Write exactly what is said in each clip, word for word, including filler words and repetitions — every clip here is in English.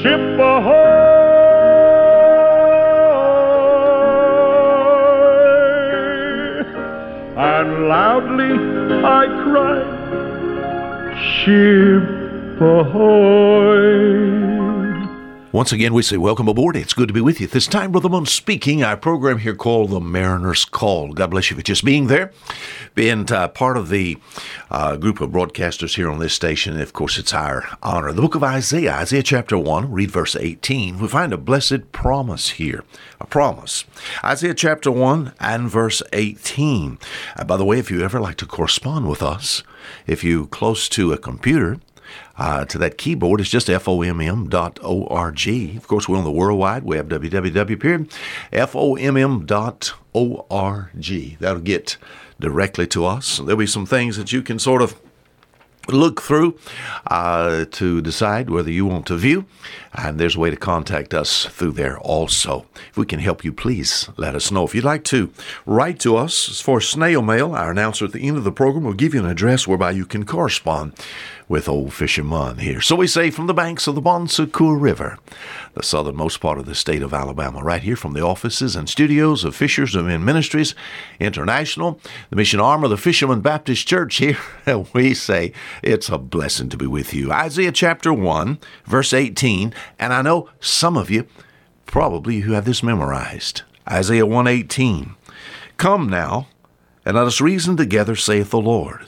Ship ahoy! And loudly I cried, "Ship ahoy!" Once again, we say welcome aboard. It's good to be with you. This time, Brother Moon speaking. Our program here called The Mariner's Call. God bless you for just being there. And uh, part of the uh, group of broadcasters here on this station, and of course, it's our honor. The book of Isaiah, Isaiah chapter one, read verse eighteen. We find a blessed promise here, a promise. Isaiah chapter one and verse eighteen. Uh, by the way, if you ever like to correspond with us, if you're close to a computer, Uh, to that keyboard, it's just fomm dot O R G. Of course, we're on the World Wide Web, w w w dot fomm dot org. That'll get directly to us. There'll be some things that you can sort of look through uh, to decide whether you want to view, and there's a way to contact us through there also. If we can help you, please let us know. If you'd like to write to us, as for snail mail, our announcer at the end of the program will give you an address whereby you can correspond with old Fisher Munn here. So we say from the banks of the Bon Secours River, the southernmost part of the state of Alabama, right here from the offices and studios of Fishers of Men Ministries International, the mission arm of the Fisherman Baptist Church here, we say it's a blessing to be with you. Isaiah chapter one, verse eighteen, and I know some of you probably who have this memorized. Isaiah one eighteen, "Come now, and let us reason together, saith the Lord.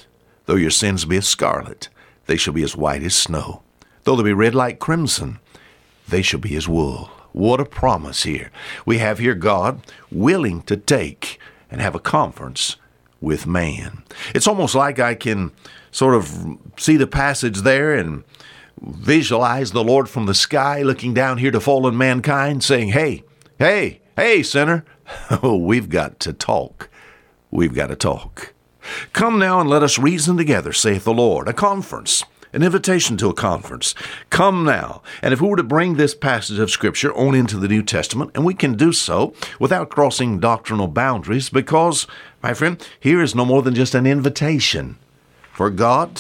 Though your sins be as scarlet, they shall be as white as snow. Though they be red like crimson, they shall be as wool." What a promise here. We have here God willing to take and have a conference with man. It's almost like I can sort of see the passage there and visualize the Lord from the sky looking down here to fallen mankind saying, "Hey, hey, hey, sinner, we've got to talk. We've got to talk. Come now and let us reason together, saith the Lord." A conference, an invitation to a conference. Come now. And if we were to bring this passage of Scripture on into the New Testament, and we can do so without crossing doctrinal boundaries, because, my friend, here is no more than just an invitation for God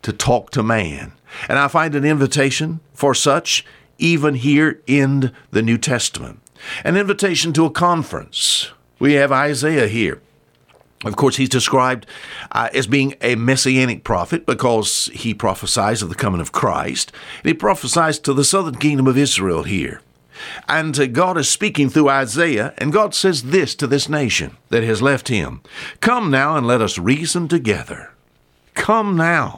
to talk to man. And I find an invitation for such even here in the New Testament. An invitation to a conference. We have Isaiah here. Of course, he's described uh, as being a messianic prophet because he prophesies of the coming of Christ. And he prophesies to the southern kingdom of Israel here. And uh, God is speaking through Isaiah, and God says this to this nation that has left him. Come now and let us reason together. Come now.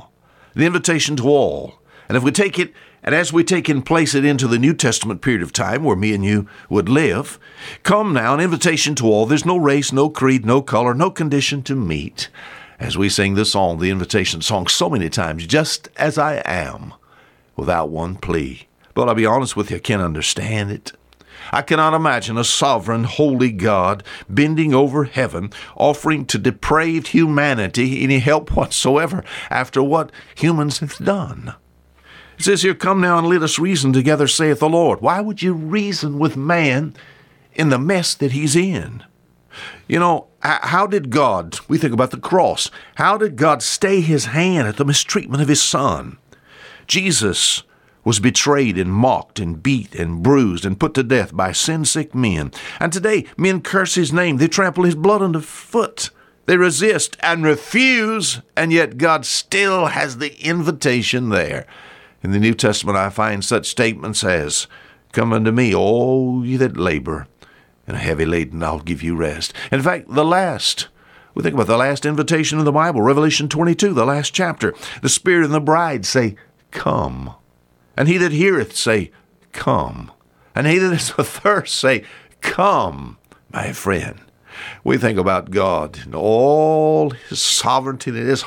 The invitation to all. And if we take it, and as we take and place it into the New Testament period of time where me and you would live, come now, an invitation to all. There's no race, no creed, no color, no condition to meet. As we sing this song, the invitation song, so many times, just as I am, without one plea. But I'll be honest with you, I can't understand it. I cannot imagine a sovereign, holy God bending over heaven, offering to depraved humanity any help whatsoever after what humans have done. It says here, come now and let us reason together, saith the Lord. Why would you reason with man in the mess that he's in? You know, how did God, we think about the cross, how did God stay his hand at the mistreatment of his son? Jesus was betrayed and mocked and beat and bruised and put to death by sin-sick men. And today, men curse his name. They trample his blood underfoot. They resist and refuse, and yet God still has the invitation there. In the New Testament, I find such statements as, "Come unto me, all ye that labor and are heavy laden, I'll give you rest." In fact, the last, we think about the last invitation in the Bible, Revelation twenty-two, the last chapter. The Spirit and the bride say, "Come." And he that heareth say, "Come." And he that is athirst say, "Come, my friend." We think about God and all his sovereignty. And his,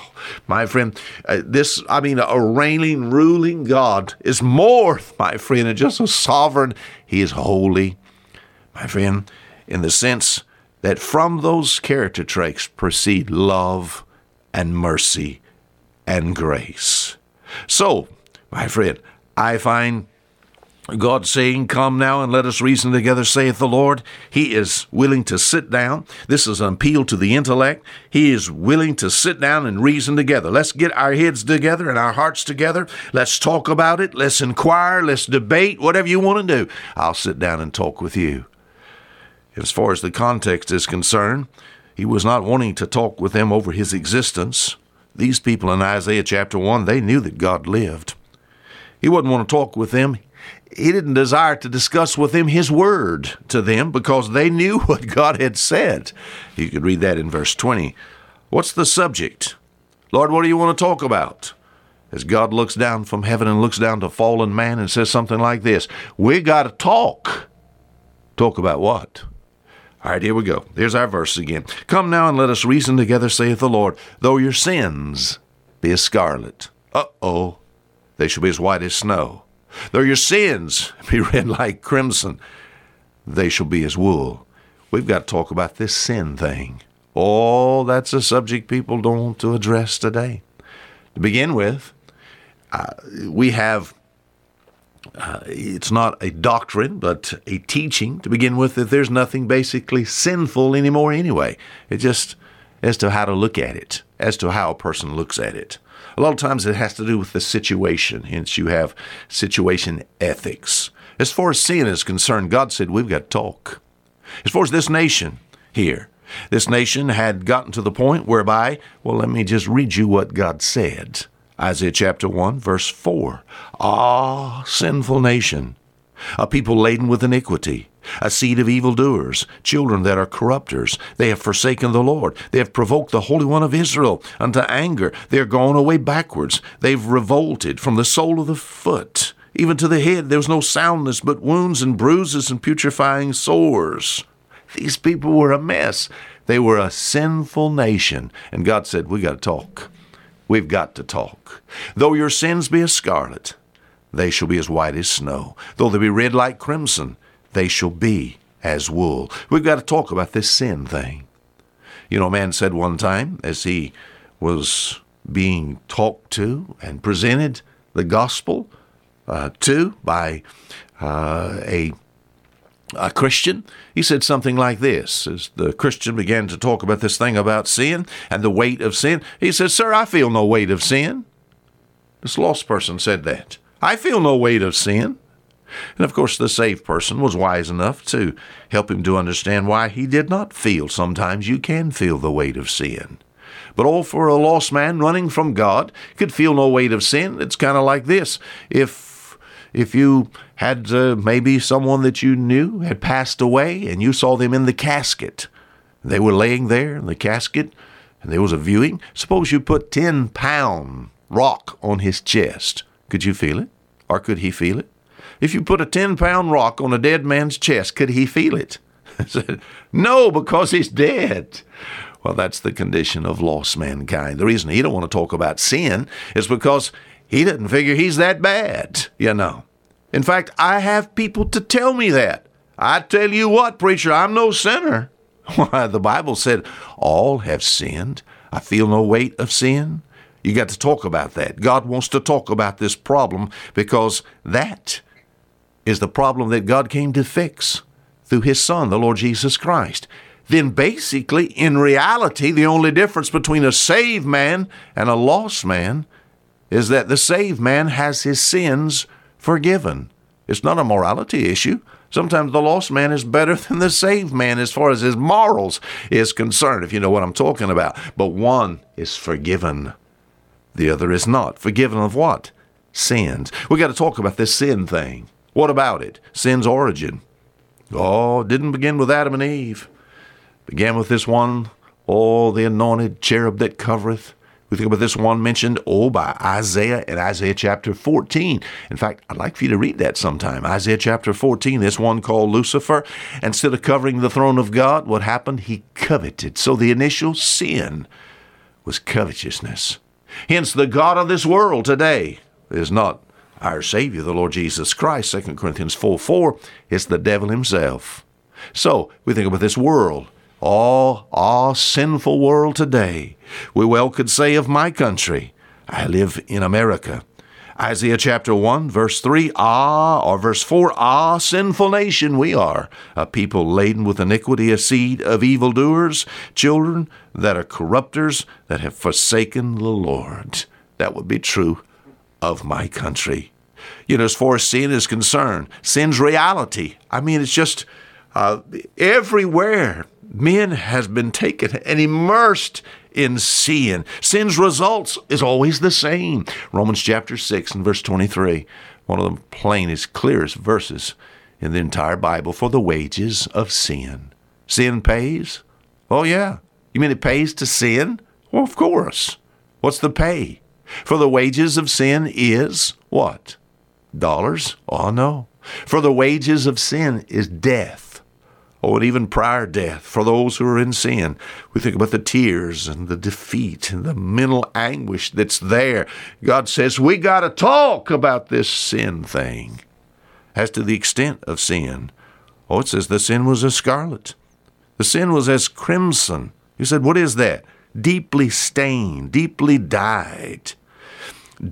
my friend, uh, this, I mean, a reigning, ruling God is more, my friend, and just a sovereign. He is holy, my friend, in the sense that from those character traits proceed love and mercy and grace. So, my friend, I find God saying, "Come now and let us reason together, saith the Lord." He is willing to sit down. This is an appeal to the intellect. He is willing to sit down and reason together. Let's get our heads together and our hearts together. Let's talk about it. Let's inquire. Let's debate. Whatever you want to do, I'll sit down and talk with you. As far as the context is concerned, he was not wanting to talk with them over his existence. These people in Isaiah chapter one, they knew that God lived. He wouldn't want to talk with them. He didn't desire to discuss with them his word to them because they knew what God had said. You could read that in verse twenty. What's the subject? Lord, what do you want to talk about? As God looks down from heaven and looks down to fallen man and says something like this, we got to talk. Talk about what? All right, here we go. Here's our verse again. Come now and let us reason together, saith the Lord, though your sins be as scarlet. Uh-oh, they shall be as white as snow. Though your sins be red like crimson, they shall be as wool. We've got to talk about this sin thing. Oh, that's a subject people don't want to address today. To begin with, uh, we have, uh, it's not a doctrine, but a teaching to begin with that there's nothing basically sinful anymore anyway. It's just as to how to look at it, as to how a person looks at it. A lot of times it has to do with the situation, hence you have situation ethics. As far as sin is concerned, God said, we've got to talk. As far as this nation here, this nation had gotten to the point whereby, well, let me just read you what God said. Isaiah chapter one, verse four. Ah, sinful nation, a people laden with iniquity, a seed of evildoers, children that are corrupters. They have forsaken the Lord. They have provoked the Holy One of Israel unto anger. They are gone away backwards. They've revolted from the sole of the foot, even to the head. There was no soundness but wounds and bruises and putrefying sores. These people were a mess. They were a sinful nation. And God said, we got to talk. We've got to talk. Though your sins be as scarlet, they shall be as white as snow. Though they be red like crimson, they shall be as wool. We've got to talk about this sin thing. You know, a man said one time as he was being talked to and presented the gospel uh, to by uh, a, a Christian, he said something like this. As the Christian began to talk about this thing about sin and the weight of sin, he said, sir, I feel no weight of sin. This lost person said that. I feel no weight of sin. And, of course, the saved person was wise enough to help him to understand why he did not feel. Sometimes you can feel the weight of sin. But all for a lost man running from God could feel no weight of sin. It's kind of like this. If, if you had uh, maybe someone that you knew had passed away and you saw them in the casket, they were laying there in the casket and there was a viewing. Suppose you put ten-pound rock on his chest. Could you feel it? Or could he feel it? If you put a ten-pound rock on a dead man's chest, could he feel it? I said, no, because he's dead. Well, that's the condition of lost mankind. The reason he don't want to talk about sin is because he doesn't figure he's that bad, you know. In fact, I have people to tell me that. I tell you what, preacher, I'm no sinner. Why, the Bible said, all have sinned. I feel no weight of sin. You got to talk about that. God wants to talk about this problem because that is the problem that God came to fix through his son, the Lord Jesus Christ. Then basically, in reality, the only difference between a saved man and a lost man is that the saved man has his sins forgiven. It's not a morality issue. Sometimes the lost man is better than the saved man as far as his morals is concerned, if you know what I'm talking about. But one is forgiven. The other is not. Forgiven of what? Sins. We got to talk about this sin thing. What about it? Sin's origin. Oh, it didn't begin with Adam and Eve. It began with this one, oh, the anointed cherub that covereth, We think about this one mentioned, oh, by Isaiah in Isaiah chapter fourteen. In fact, I'd like for you to read that sometime. Isaiah chapter fourteen, this one called Lucifer. Instead of covering the throne of God, what happened? He coveted. So the initial sin was covetousness. Hence, the god of this world today is not our Savior, the Lord Jesus Christ. Second Corinthians four four, it's the devil himself. So we think about this world. Oh, our sinful world today. We well could say of my country, I live in America. Isaiah chapter one, verse three, ah, or verse four, ah, sinful nation we are, a people laden with iniquity, a seed of evildoers, children that are corrupters, that have forsaken the Lord. That would be true of my country. You know, as far as sin is concerned, sin's reality. I mean, it's just uh, everywhere. Men has been taken and immersed in sin. Sin's results is always the same. Romans chapter six and verse twenty-three, one of the plainest, clearest verses in the entire Bible, for the wages of sin. Sin pays? Oh, yeah. You mean it pays to sin? Well, of course. What's the pay? For the wages of sin is what? Dollars? Oh, no. For the wages of sin is death. Oh, and even prior death for those who are in sin. We think about the tears and the defeat and the mental anguish that's there. God says, we got to talk about this sin thing. As to the extent of sin, oh, it says the sin was as scarlet. The sin was as crimson. You said, what is that? Deeply stained, deeply dyed,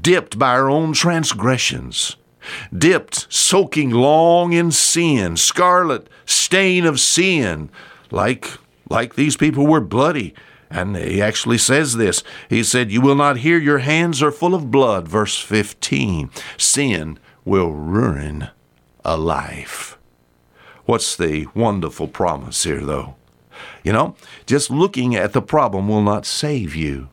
dipped by our own transgressions. Dipped, soaking long in sin, scarlet stain of sin, like, like these people were bloody. And he actually says this. He said, you will not hear, your hands are full of blood. Verse fifteen, sin will ruin a life. What's the wonderful promise here, though? You know, just looking at the problem will not save you.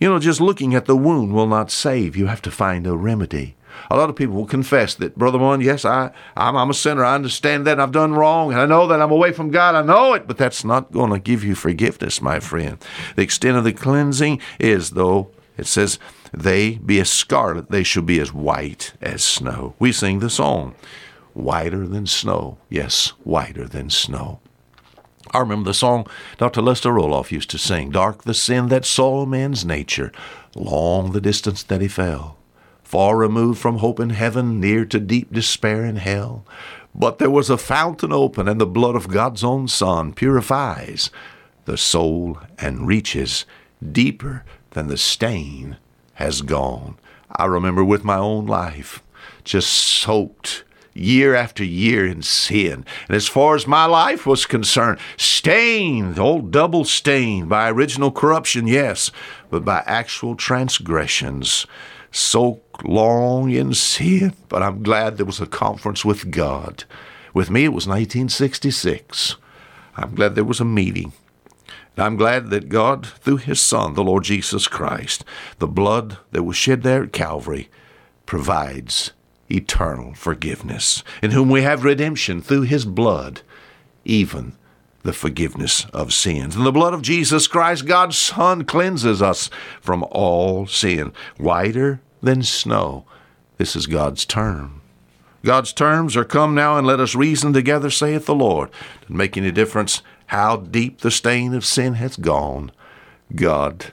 You know, just looking at the wound will not save. You have to find a remedy. A lot of people will confess that, Brother Moon, yes, I, I'm, I'm a sinner. I understand that, and I've done wrong, and I know that I'm away from God. I know it, but that's not going to give you forgiveness, my friend. The extent of the cleansing is, though, it says, they be as scarlet, they shall be as white as snow. We sing the song, whiter than snow. Yes, whiter than snow. I remember the song Doctor Lester Roloff used to sing, dark the sin that saw man's nature, long the distance that he fell. Far removed from hope in heaven, near to deep despair in hell. But there was a fountain open, and the blood of God's own Son purifies the soul and reaches deeper than the stain has gone. I remember with my own life, just soaked year after year in sin. And as far as my life was concerned, stained, old double stained by original corruption, yes, but by actual transgressions. So long in sin, but I'm glad there was a conference with God. With me, it was nineteen sixty-six. I'm glad there was a meeting. And I'm glad that God, through his Son, the Lord Jesus Christ, the blood that was shed there at Calvary, provides eternal forgiveness, in whom we have redemption through his blood, even the forgiveness of sins. And the blood of Jesus Christ, God's Son, cleanses us from all sin, whiter than snow. This is God's term. God's terms are come now, and let us reason together, saith the Lord. Doesn't make any difference how deep the stain of sin has gone. God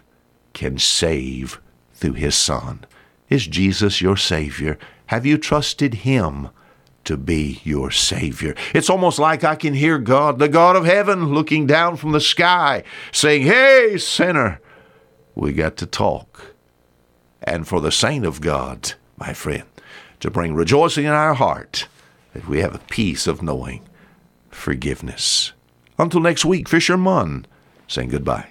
can save through his Son. Is Jesus your Savior? Have you trusted him to be your Savior? It's almost like I can hear God, the God of heaven, looking down from the sky, saying, hey, sinner, we got to talk. And for the saint of God, my friend, to bring rejoicing in our heart that we have a peace of knowing forgiveness. Until next week, Fisher Munn saying goodbye.